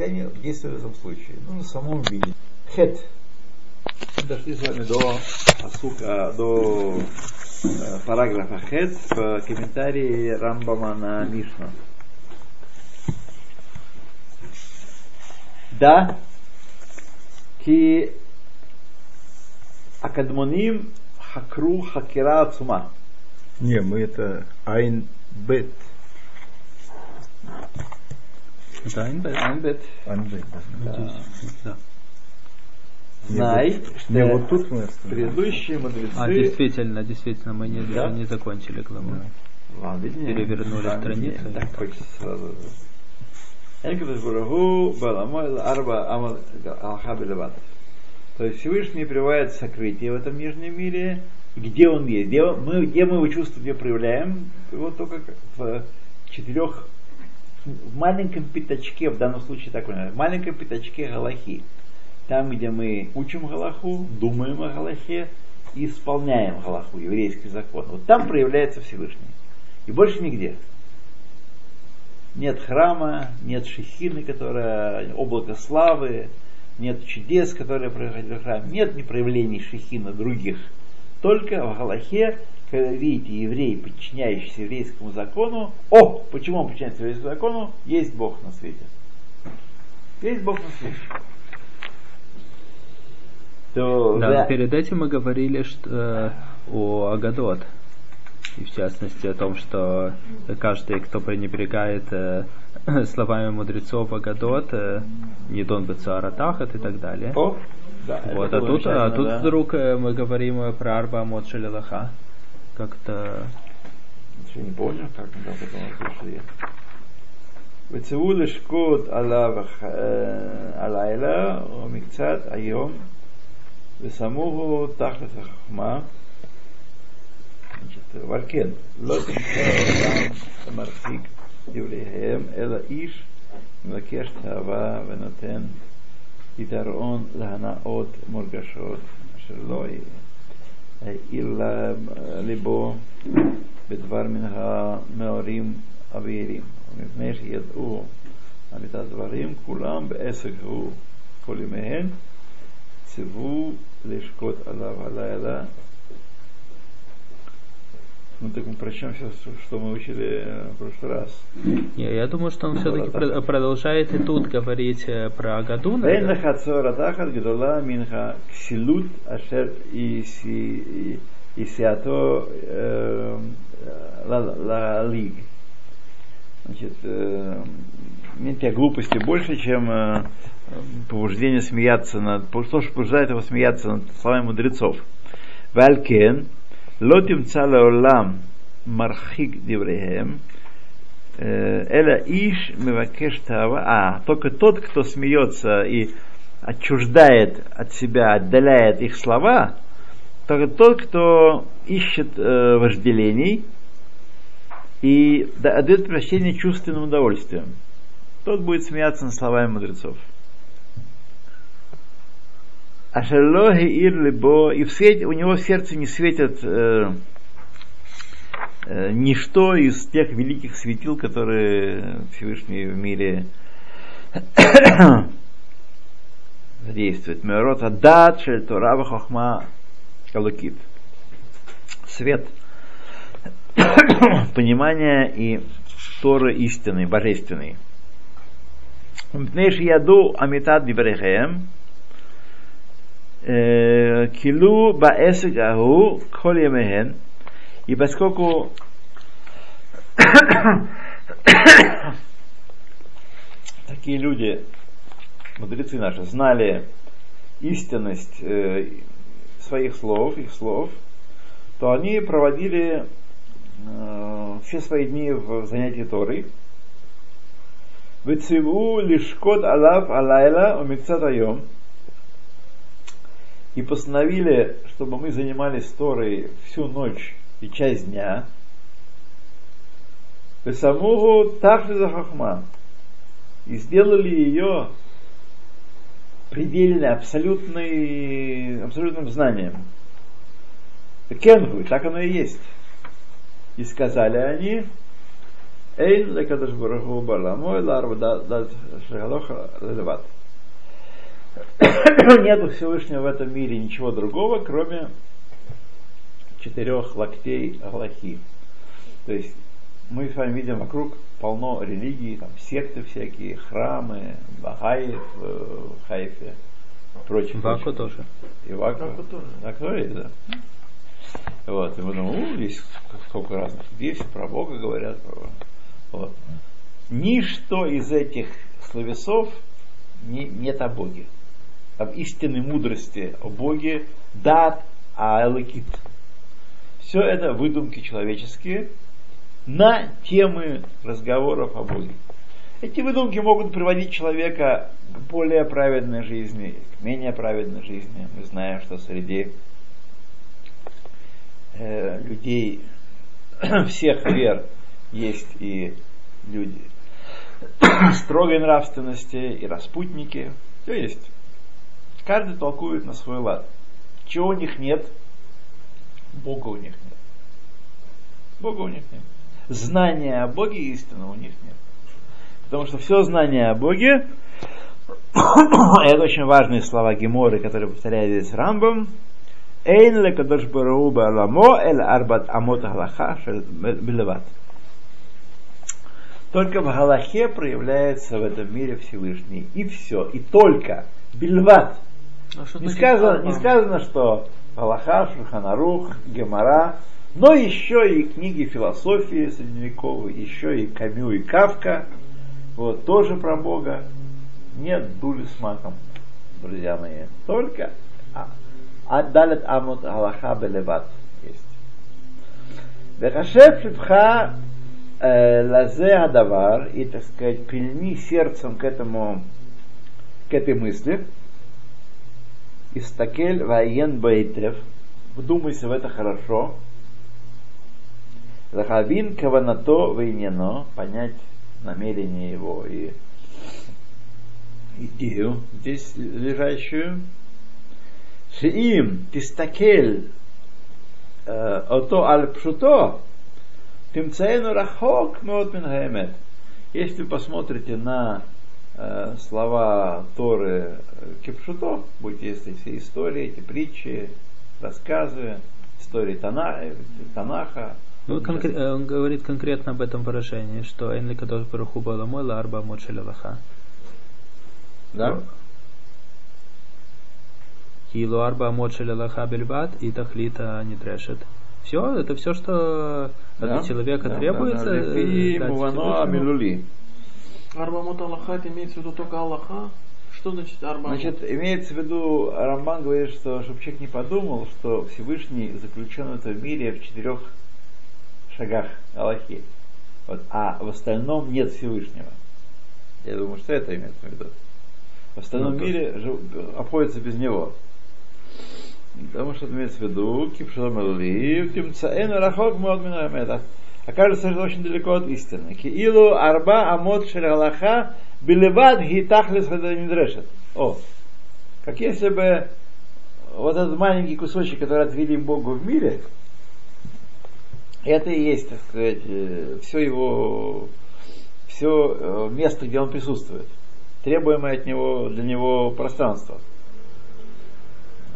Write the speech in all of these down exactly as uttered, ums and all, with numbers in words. христиане действовали в этом случае. Ну, на самом виде. Хет. Мы дошли с вами до, до параграфа Хет в комментарии Рамбама на Мишну. Да, ки акадмоним хакру хакира ацума. Не, мы это айн бет. Это айн бет. Айн бет. Айн бет. Да. Знай, не, что не, вот тут мы предыдущие мудрецы... А, действительно, действительно, мы не, да? не закончили главу. Да. Перевернули да, страницу. Да, так хочется сразу. То есть Всевышний проявляет сокрытие в этом нижнем мире, где он есть, где мы, где мы его чувствуем, где проявляем, вот только в четырех, в маленьком пятачке, в данном случае так понимаю, в маленьком пятачке Галахи. Там, где мы учим Галаху, думаем о Галахе и исполняем Галаху, еврейский закон. Вот там проявляется Всевышний. И больше нигде. Нет храма, нет шехины, которая облако славы, нет чудес, которые происходили в храме, нет ни проявлений шехина других. Только в Галахе, когда видите еврей, подчиняющийся еврейскому закону, о, почему он подчиняется еврейскому закону? Есть Бог на свете. Есть Бог на свете. То, да, да. Перед этим мы говорили что, э, о Агадот. И в частности о том, что каждый, кто пренебрегает э, словами мудрецов Агадот, э, не дон бецуаратахат и так далее. О, да, вот, а тут, а тут да. вдруг мы говорим про Арба Амот шель Галаха. Как-то... Ничего не понял, как мы там потом услышали. Вецеву лешкот алайла микцат айом Весамуху тахлет хахма. Значит, варкен. Лотим хавам самарсик евлеем эла иш млакеш тава венотен итарон лаханаот моргашот шерлой илла либо бедвар минха меорим авирим мифнеш яд'у амитадварим кулам беэсэгу колимеэн Циву лешкот Аллах Аллайла. Ну так мы прочтем все, что мы учили в прошлый раз. Не, я думаю, что он все-таки про- продолжает и тут говорить про Агадуна. Вейна хацора тахат гдола минха ксилут ашер исиато лалиг. Значит, нет, я глупости больше, чем... побуждение смеяться над... То, что побуждает его смеяться над словами мудрецов. Валькен лотим цалаулам мархик девреем эла иш мевакеш тава. А, только тот, кто смеется и отчуждает от себя, отдаляет их слова, только тот, кто ищет э, вожделений и отдает прощение чувственным удовольствием. Тот будет смеяться над словами мудрецов. Ашерлохи ирлибо, и в свете, у него в сердце не светит э, э, ничто из тех великих светил, которые Всевышний в мире действует. Меорот адат шель тора вахохма алукит. Свет понимания и Торы истинной, божественной. Мпнеш яду амитат дибрехем. Килу баэсик аху кольемехен. И поскольку такие люди, мудрецы наши, знали истинность э, своих слов, их слов, то они проводили э, все свои дни в занятии Торой. Вециву лишкот алав алайла умикцат айом. И постановили, чтобы мы занимались Торой всю ночь и часть дня. Весамуху тахлиза хахма. И сделали ее предельно абсолютной, абсолютным знанием. Кенгу, так оно и есть. И сказали они, Эйн лекадош баруху барламо и ларва дат шахалоха леват. Нету Всевышнего в этом мире ничего другого, кроме четырех локтей Галахи. То есть мы с вами видим вокруг полно религий, там секты всякие, храмы, Бахаев в Хайфе, прочее. Ваку тоже. И Ваку тоже. Да, кто есть, да? Вот, и мы думаем, здесь сколько разных. Здесь про Бога говорят. Про... Вот. Ничто из этих словесов не, нет о Боге. Об истинной мудрости, о Боге, дат, аэлокит. Все это выдумки человеческие на темы разговоров о Боге. Эти выдумки могут приводить человека к более праведной жизни, к менее праведной жизни. Мы знаем, что среди э, людей всех вер есть и люди строгой нравственности, и распутники. Все есть. Каждый толкует на свой лад. Чего у них нет? Бога у них нет. Бога у них нет. Знания о Боге истины у них нет. Потому что все знание о Боге, это очень важные слова Геморы, которые повторяет здесь Рамбам, «Эйн лекадош баруху бааламо эль арбат амот галаха белеват». Только в Галахе проявляется в этом мире Всевышний. И все. И только. Бельват. Не сказано, не сказано, что Галаха, Шуханарух, Гемара, но еще и книги философии средневековые, еще и Камю и Кафка, вот, тоже про Бога. Нет, дули с маком, друзья мои. Только Адалет Амут Галаха Белеват есть. Вехашев Шипха Лазе Адавар, и, так сказать, прильни сердцем к этому, к этой мысли. Истакель ваен байтев, вдумайся в это хорошо. Захавин каванато вейнено, понять намерение его и идею здесь лежащую. Шиим тистакель ото аль пшуто тимцаену рахок меот мин хаэмет. Если посмотрите на слова Торы Кипшуто, будь если все истории, эти притчи, рассказы, истории Тана, Танаха. Ну, конкрет, он говорит конкретно об этом выражении, что «Эйн лекадош баруху бааламо эль арба амот шель галаха». Да? «Килу арба амот шель галаха бельват и тахлита не трешет». Все, это все, что да, от человека да, требуется. Да, да. И мувано амилули. Арба амот аллаха, это имеется в виду только Аллаха? Что значит арба амот? Значит, имеется в виду, Рамбан говорит, что, чтобы человек не подумал, что Всевышний заключен в этом мире в четырех шагах Аллахи. Вот. А в остальном нет Всевышнего. Я думаю, что это имеется в виду. В остальном ну, мире жив... обходится без него. Потому что имеется в виду кипшаламалив, кимцаэн, рахок, муадмина, амета. Окажется, что очень далеко от истины. Киилу арба амот шель галаха билевад гитахлис хадамидрешет. О, как если бы вот этот маленький кусочек, который отвели Богу в мире, это и есть, так сказать, все его, все место, где он присутствует, требуемое от него, для него пространство.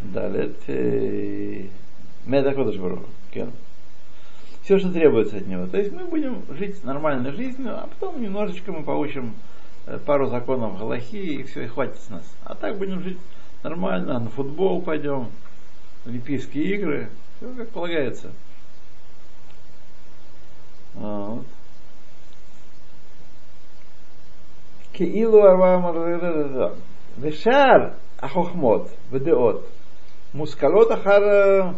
Далее, медакодыш баруху, кен. Все, что требуется от него. То есть мы будем жить нормальной жизнью, а потом немножечко мы получим пару законов Галахи, и все, и хватит с нас. А так будем жить нормально, на футбол пойдем, Олимпийские игры, все как полагается. Вот. Кеилу арвам вешар ахохмот вдеот мускалот ахар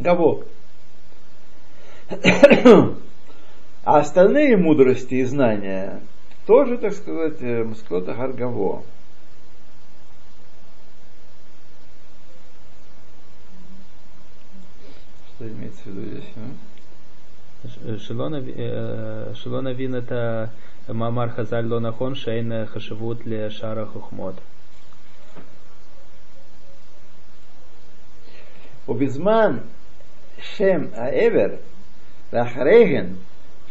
гаво. А остальные мудрости и знания тоже, так сказать, мускота харгаво. Что имеется в виду здесь? Шилона вин это мамар хазаль лонахон шейн хашевут ле шара хухмот. Обизман шем аэвер. Лахреген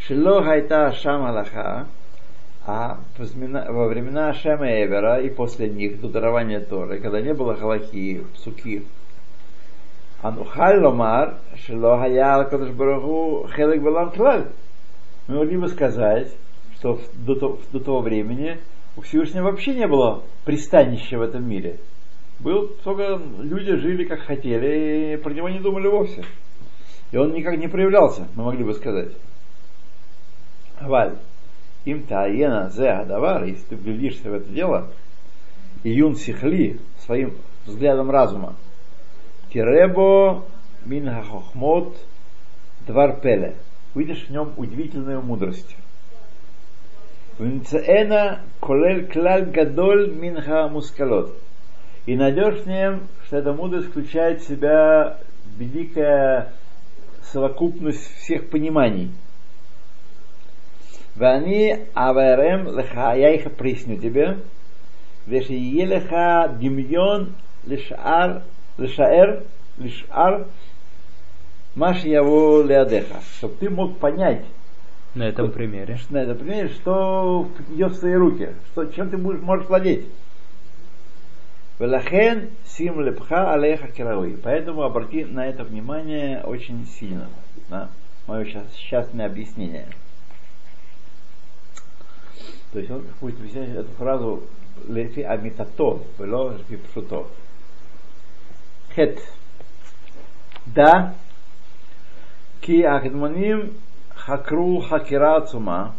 Шило хайта Шам Алаха, а во времена Шема Эвера и после них, до дарования Торы, когда не было Галахи, Псуки, Анухаль Ломар, Шило хая Кадош Баруху, Хелек Билам Клаль. Мы могли бы сказать, что до того, до того времени у Всевышнего вообще не было пристанища в этом мире. Был только люди жили как хотели и про него не думали вовсе. И он никак не проявлялся, мы могли бы сказать. Валь, им таена зе адавар, если ты влюбишься в это дело, и юн сихли своим взглядом разума. Тиребо мин хахохмот двар пеле. Увидишь в нем удивительную мудрость. Винцеэна колель клаль гадоль мин хамускалот. И найдешь в нем, что эта мудрость включает в себя великая совокупность всех пониманий. Вани аварем леха, я их проясню тебе. Веши елеха димьон лишар лишаэр лишар маш яво леадеха. Чтобы ты мог понять на этом что, примере, что, на этом примере, что идет в твои руки, что, чем ты будешь, можешь владеть. Велахен сим лепха алейха керауи. Поэтому обрати на это внимание очень сильно, на мое счастное объяснение. То есть он будет объяснять эту фразу лефи амитато, вело жби пшуто. Хет. Да. Ки акдманим хакру хакира цума.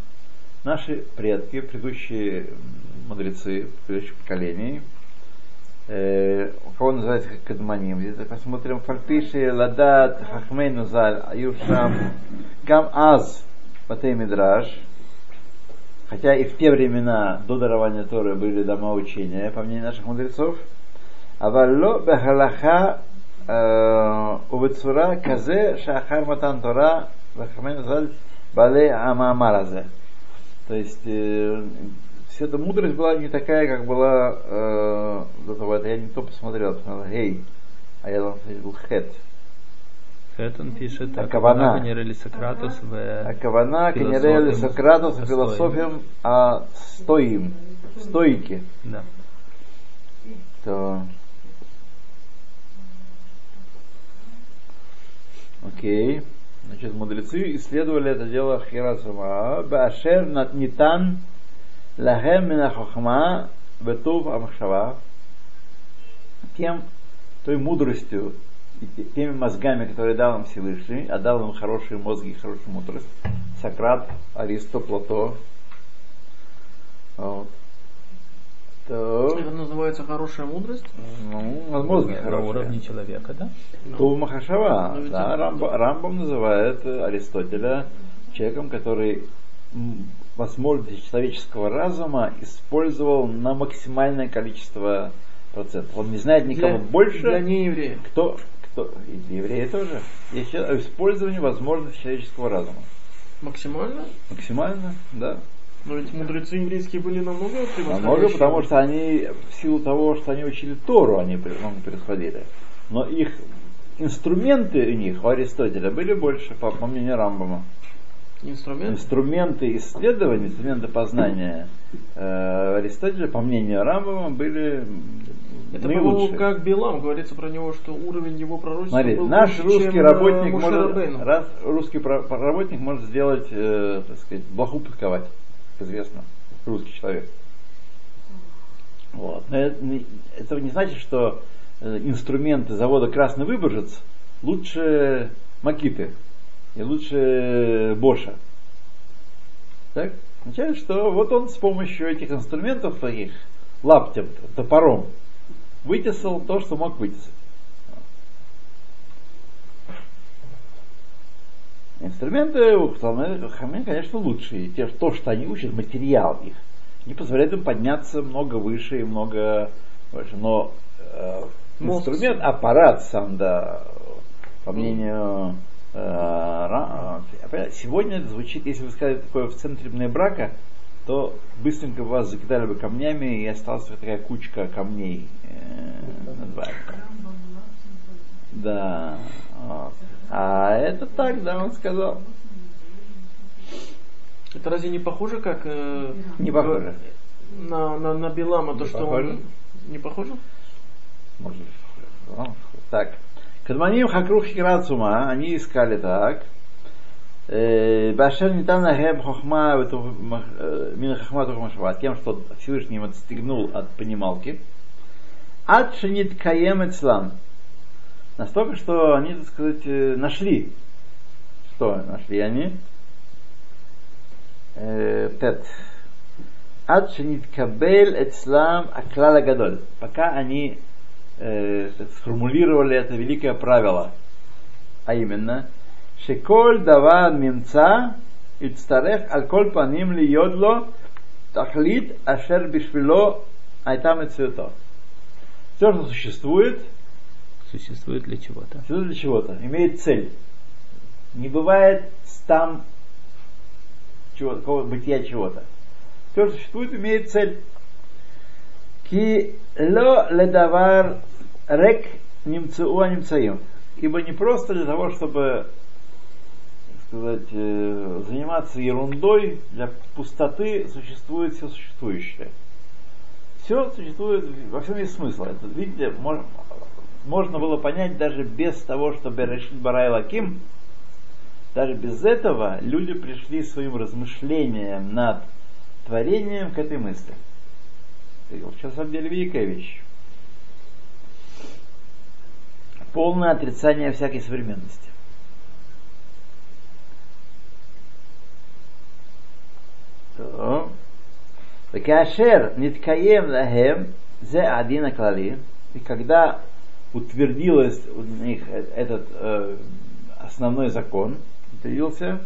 Наши предки, предыдущие мудрецы, предыдущих поколений, э, кого называется кадманим? Здесь посмотрим. Фальпиши ладат хахмейну заль аюшам гам аз батей мидраш. Хотя и в те времена до дарования Торы были дома учения, по мнению наших мудрецов, авалло бехалаха увецура казе шахар матан тора вахамен заль бале амамаразе. То есть э, вся эта мудрость была не такая, как была э, до того. Это я не то посмотрел, посмотрел гей, а я там смотрел хет. Он пишет Акавана Канерели Сократус в Акавана Канерели Сократус в философиям о стоим стойке. Да. То. Окей. Значит, мудрецы исследовали это дело Хирасума Башер Нитан Лахем Минахохма Бетув Амхшава, тем той мудростью, теми мозгами, которые дал им Всевышний, а дал им хорошие мозги и хорошую мудрость. Сократ, Аристотель, Платон. Вот. То... Это называется хорошая мудрость? Ну, мозги на уровне человека, да? Тув Махашава. Да, Рамб, Рамбам называет Аристотеля человеком, который возможности человеческого разума использовал на максимальное количество процентов. Он не знает никого для, больше, для неевреев. Кто... То, и для евреев тоже. Есть использование возможностей человеческого разума. Максимально? Максимально, да. Но ведь мудрецы еврейские были намного превосходящими. Намного, потому что они, в силу того, что они учили Тору, они много превосходили. Но их инструменты у них, у Аристотеля, были больше, по, по мнению Рамбама. Инструменты? Инструменты исследования, инструменты познания э, Аристотеля, по мнению Рамбама, были... Это было как Билам, говорится про него, что уровень его пророчества. Смотри, был наш выше, русский чем работник Мушэ Рабену. Раз русский работник может сделать, э, так сказать, блоху подковать, как известно, русский человек. Вот. Но это, это не значит, что инструменты завода «Красный Выборжец» лучше Макиты и лучше Боша. Так? Означает, что вот он с помощью этих инструментов своих лаптем, топором вытесал то, что мог вытесать. Инструменты у Хамин, конечно, лучшие. Те, то, что они учат, материал их, не позволяет им подняться много выше и много больше. Но э, инструмент, аппарат сам, да, по мнению э, сегодня это звучит, если вы сказали такое в центре брака, то быстренько вас закидали бы камнями и осталась такая кучка камней э, на два. Да. Вот. А это так, да, он сказал. Это разве не похоже, как э, не похоже. На, на, на Билама, не то, что похоже. Он не похоже? Может, так. Кадманим хакрух хикрат сума, они искали так. Башер нитана гэм хохма мин хохма тухмашва, тем, что Всевышний им отстегнул от понималки. Ад шинит каем эцлам. Настолько, что они, так сказать, нашли. Что нашли они? Пет. Ад шинит кабель эцлам аклала гадоль. Пока они э, сформулировали это великое правило. А именно, шеколь давар мимца ицтарех алколь паним ли йодло тахлит ашер бишвило айтам и цвето. Все, что существует, существует для чего-то. Существует для чего-то. Имеет цель. Не бывает там чего, какого, бытия чего-то. Все, что существует, имеет цель. Ки ло ледавар рек немцеу а немцаим. Ибо не просто для того, чтобы, так сказать, заниматься ерундой, для пустоты существует все существующее. Все существует, во всем есть смысл. Это, видите, можно, можно было понять даже без того, что Берешит Бара Элоким, даже без этого люди пришли своим размышлением над творением к этой мысли. Это, на самом деле, великая вещь. Полное отрицание всякой современности. То. Кашер ниткаем лахем зе один аклали. И когда утвердилось у них этот э, основной закон, утвердился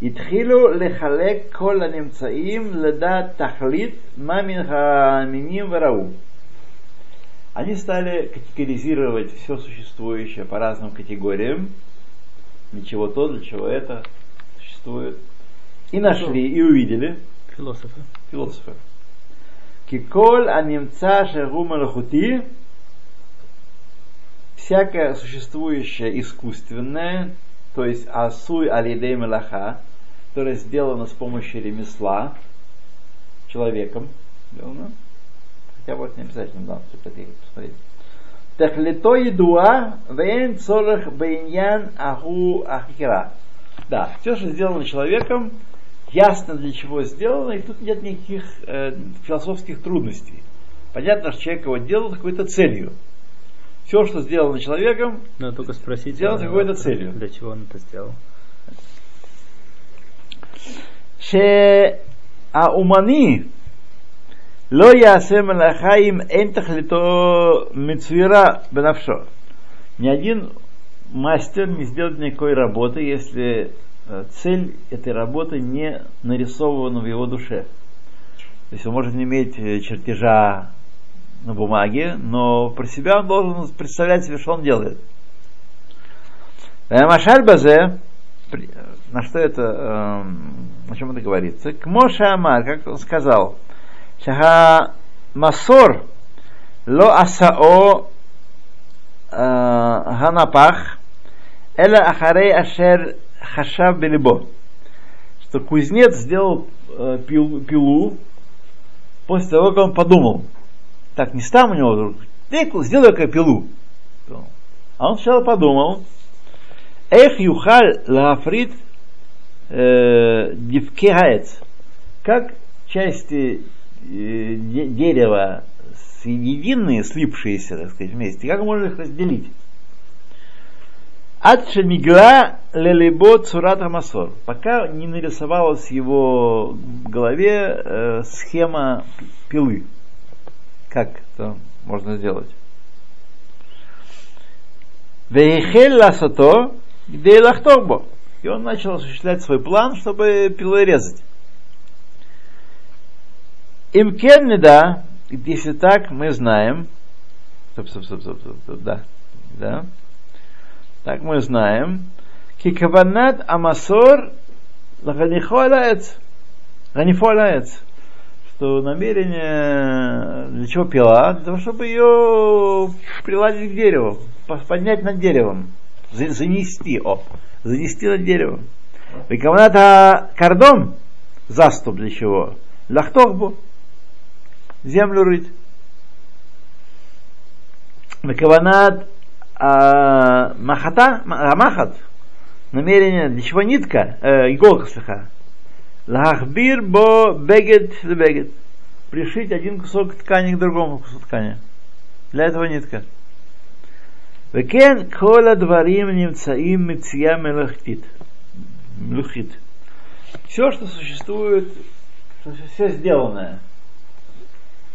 Итхилу лехалек кола немцаим леда тахлит маминхаминим варау. Они стали категоризировать все существующее по разным категориям. Для чего то, для чего это существует. И нашли, и увидели. Философы. Философы. Киколь анимца шагумалахути. Всякое существующее искусственное, то есть асуй алидей мелаха, которое сделано с помощью ремесла человеком. Сделано. Хотя вот не обязательно надо посмотреть. Тахлито едуа вен цорах бейньян аху ахикера. Да, все, что сделано человеком, ясно, для чего сделано, и тут нет никаких э, философских трудностей. Понятно, что человек его делал какой-то целью. Все, что сделано человеком, надо только спросить, сделано какой-то целью. Для чего он это сделал? Ше аумани ло ясе мелаха им эн тахлито мицвира бенавшо. Ни один мастер не сделает никакой работы, если цель этой работы не нарисована в его душе. То есть он может не иметь чертежа на бумаге, но про себя он должен представлять себе, что он делает. Машаль базе, на что это, о чем это говорится? Кмоша амар, как он сказал, шаха масор ло асао ханапах эла ахарей ашер хашав белибо, что кузнец сделал э, пил, пилу после того, как он подумал. Так, не стам у него, ты сделай-ка пилу. А он сначала подумал. Эх юхаль лаафрит э, дивкегаец. Как части э, де, дерева единые, слипшиеся, так сказать, вместе, как можно их разделить? Адше мигла лелебо цурата масор. Пока не нарисовалась в его голове э, схема пилы. Как это можно сделать? Вейхель ласото где лахтобо. И он начал осуществлять свой план, чтобы пилой резать. Им кеннеда, если так, мы знаем. Стоп, стоп, стоп, стоп, стоп, да, да. Так мы знаем. Кикаванат амасор лаханихолаец. Ганифолаец. Что намерение, для чего пила? Для того, чтобы ее приладить к дереву. Поднять над деревом. Занести. О, занести над деревом. Рекомната кордон, заступ для чего? Лахтохбу, землю рыть. Рекомната махата, махат, намерение, для чего нитка, иголка слегка. Лахбир бо бегет бегет. Пришить один кусок ткани к другому куску ткани. Для этого нитка. Векен кола дварим немцаим митсия мелахтит. Мелахтит. Все, что существует, все сделанное.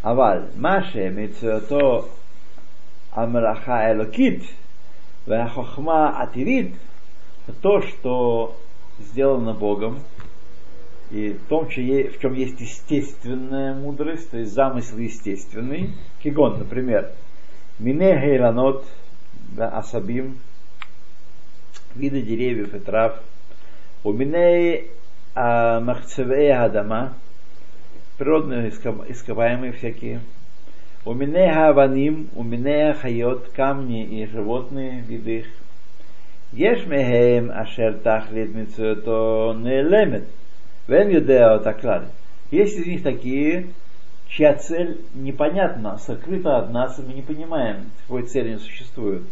Аваль. Маше митсиото амраха элокит. Вахохма атирит. То, что сделано Богом. И в том, в чем есть естественная мудрость, то есть замысел естественный. Кигон, например, мине гейланот, да, асабим, виды деревьев и трав, у мине махцеве адама, природные ископаемые всякие, у мине хаваним, у мине хайот, камни и животные, виды их, еш мехем ашер тахлит мицуэто неэлемет. Есть из них такие, чья цель непонятна, сокрыта от нас, и мы не понимаем, какой цели они существуют.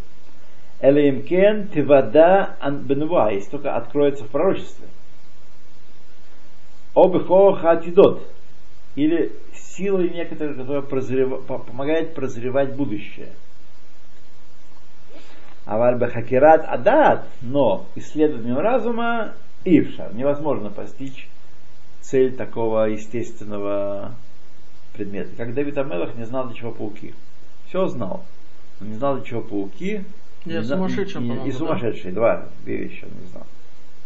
Элеймкен тивада бенува, если только откроется в пророчестве. Обхо хатидот, или силы некоторые, которые прозрев... помогают прозревать будущее. Аварбе хакират адат, но исследованием разума ившар, невозможно постичь цель такого естественного предмета. Как Дэвид Аммелах не знал, для чего пауки. Все знал, но не знал, для чего пауки. Я не сумасшедшим, не, и сумасшедшие, да? Два вещи он не знал.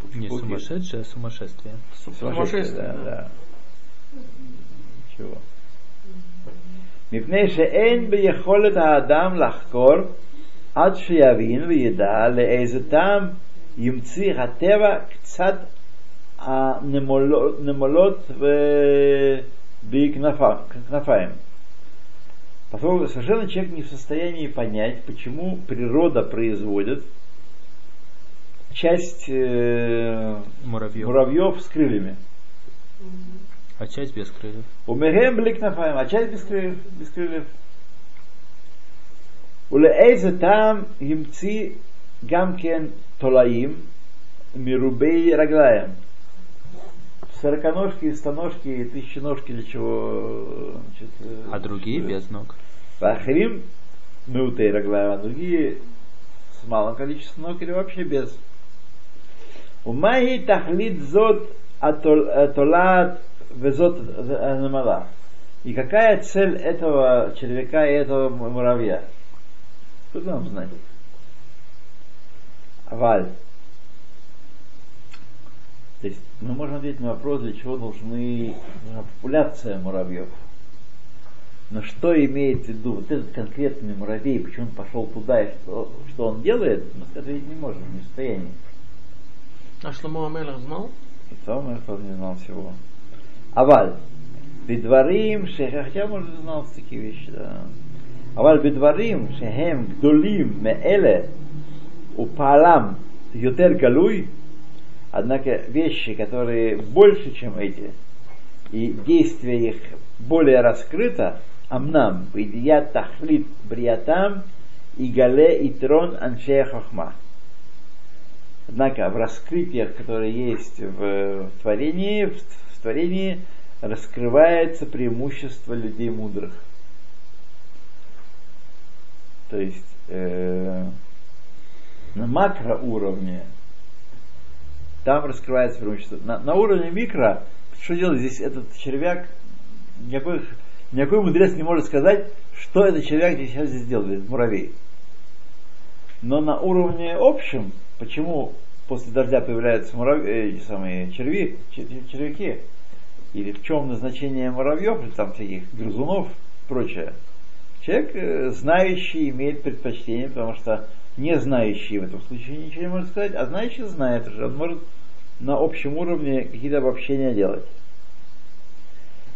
Пауки, не пауки. Сумасшедшие, а сумасшествие. Сумасшествие, да, да. Ничего. Мипнейше эйн бьехолет аадам лахкор ад шиявин вьеда леэзетам ימציא הטבע קצת הנמולות בכנפיים. Поскольку совершенно человек не в состоянии понять, почему природа производит часть э, муравьев. муравьев с крыльями. А часть без крыльев. Умерем блекнафаем, а часть без крыльев. Без крыльев. Улеэйзе там емци гамкен толаим мирубей раглаем. Сороконожки, стоножки и тысяченожки для чего? Значит, а другие что? Без ног. Вахрим миутей раглаем, а другие с малым количеством ног или вообще без. Умай тахлит зот атолат везот анамала. И какая цель этого червяка и этого муравья? Кто нам знает? Валь. То есть мы можем ответить на вопрос, для чего нужны, нужна популяция муравьев. Но что имеет в виду вот этот конкретный муравей, почему он пошел туда и что, что он делает, мы ответить не можем, не в состоянии. А Шломо Амелах знал? Шломо Амелах не знал всего. Аваль. Бедварим, шехем, хотя, может, знал такие вещи, да. Аваль бедварим, шехем, гдолим, меэле, упалам ютер галуй, однако вещи, которые больше, чем эти, и действие их более раскрыто, амнам, бидият тахлит бриятам, и гале и трон аншея хохма. Однако в раскрытиях, которые есть в творении, в творении раскрывается преимущество людей мудрых. То есть э- на макроуровне там раскрывается преимущество. На, на уровне микро, что делает здесь этот червяк, никакой, никакой мудрец не может сказать, что этот червяк сейчас здесь делает, этот муравей. Но на уровне общем, почему после дождя появляются муравьи, э, самые черви, червяки, или в чем назначение муравьев, или там всяких грызунов и прочее, человек, э, знающий, имеет предпочтение, потому что не знающий в этом случае ничего не может сказать, а знающий знает уже, он может на общем уровне какие-то обобщения делать.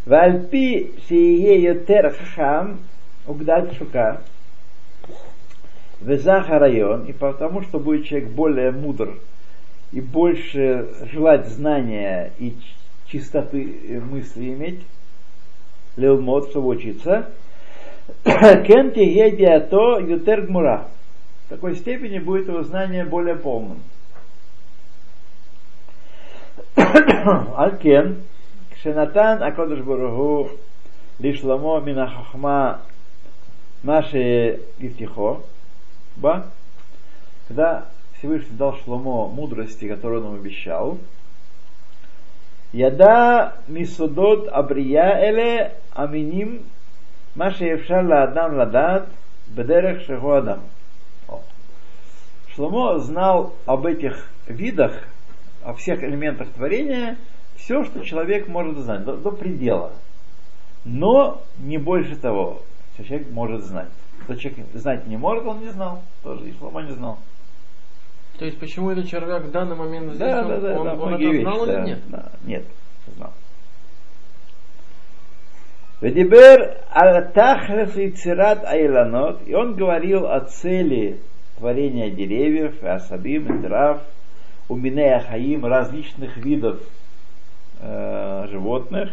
Вальпи сие терхам угдать шука везаха район, и потому что будет человек более мудр и больше желать знания и чистоты мысли иметь, лелмот, чтобы учиться, кенти едиато ютер гмура. В такой степени будет его знание более полным. Алкен, кшенатан акодыш бургу лишламо мина хохма маше ифтихо ба. Когда Всевышний дал Шломо мудрости, которую он обещал, яда мисудот абрия эле аминим маше евшар ладам ладат бедерех шеху адам. Шломо знал об этих видах, о всех элементах творения, все, что человек может знать, до, до предела. Но не больше того, что человек может знать. Что человек знать не может, он не знал. Тоже и Шломо не знал. То есть, почему этот червяк в данный момент здесь, да, он, да, да, он, да, он это вещи, знал, да, или нет? Да, нет, не знал. Ведибер алтахрес ицират айланот. И он говорил о цели творения деревьев, асабим, трав, уминея хаим, различных видов э, животных.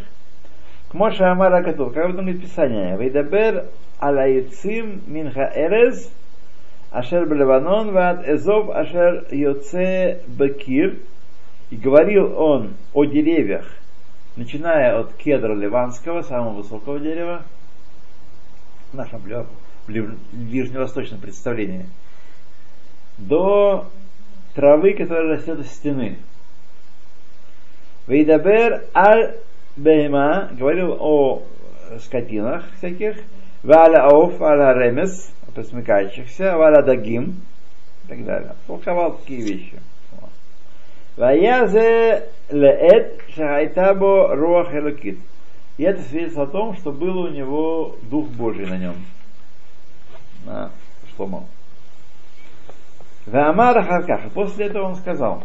Кмоша амара готов. Как в этом Писании? Ведабер алаицим минха эрез ашер блеванон вад эзов ашер йоце бекир. И говорил он о деревьях, начиная от кедра ливанского, самого высокого дерева, в нашем ближневосточном представлении, до травы, которая растет из стены. Вейдабер аль-бейма, говорил о скотинах всяких, валя-ауф, валя-ремес, о пресмыкающихся, валя-дагим, и так далее. Толковал такие вещи. Ваязе леэт шагайтабо руах элукит. И это свидетельствует о том, что был у него Дух Божий на нем. На Шломо. Ваамар Харках. После этого он сказал: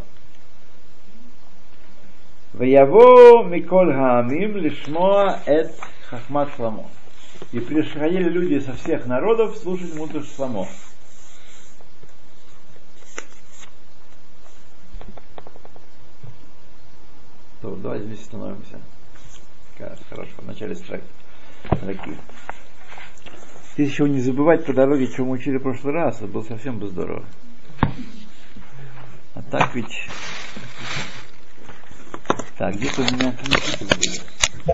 Ваяво Миколь Хаамим лишмоа эт хахмат Шломо. И приходили люди со всех народов слушать мудрость Шломо. То, давайте здесь остановимся. Хорошо, в начале страйка. Здесь еще не забывать по дороге, что мы учили в прошлый раз, это было совсем бы здорово. А так ведь... Так, где-то у меня книжки были.